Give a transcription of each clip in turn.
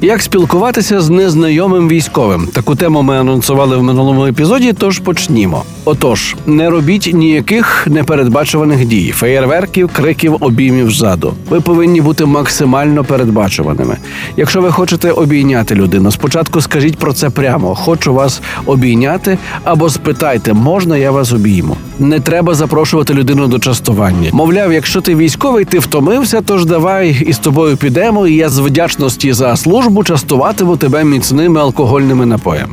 Як спілкуватися з незнайомим військовим? Таку тему ми анонсували в минулому епізоді, тож почнімо. Отож, не робіть ніяких непередбачуваних дій, феєрверків, криків, обіймів ззаду. Ви повинні бути максимально передбачуваними. Якщо ви хочете обійняти людину, спочатку скажіть про це прямо. Хочу вас обійняти, або спитайте, можна я вас обійму? Не треба запрошувати людину до частування. Мовляв, якщо ти військовий, ти втомився, тож давай із тобою підемо, і я з вдячності за службу частуватиму тебе міцними алкогольними напоями.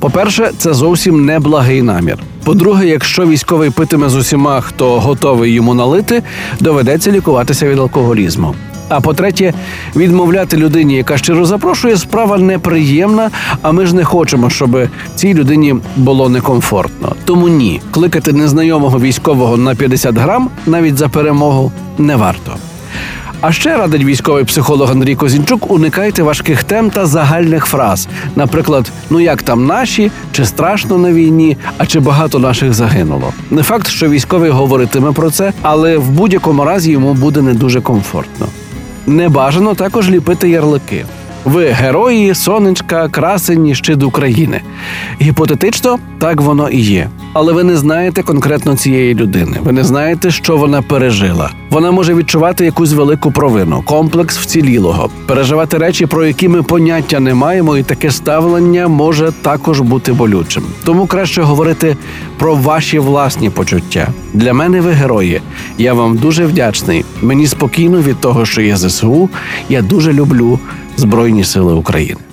По-перше, це зовсім не благий намір. По-друге, якщо військовий питиме з усіма, хто готовий йому налити, доведеться лікуватися від алкоголізму. А по-третє, відмовляти людині, яка щиро запрошує, справа неприємна, а ми ж не хочемо, щоб цій людині було некомфортно. Тому ні, кликати незнайомого військового на 50 грам, навіть за перемогу, не варто. А ще радить військовий психолог Андрій Козінчук, уникайте важких тем та загальних фраз. Наприклад, ну як там наші, чи страшно на війні, а чи багато наших загинуло. Не факт, що військовий говоритиме про це, але в будь-якому разі йому буде не дуже комфортно. Не бажано також ліпити ярлики. Ви герої, сонечка, красені, щит України. Гіпотетично, так воно і є. Але ви не знаєте конкретно цієї людини. Ви не знаєте, що вона пережила. Вона може відчувати якусь велику провину, комплекс вцілілого, переживати речі, про які ми поняття не маємо, і таке ставлення може також бути болючим. Тому краще говорити про ваші власні почуття. Для мене ви герої. Я вам дуже вдячний. Мені спокійно від того, що я ЗСУ. Я дуже люблю Збройні сили України.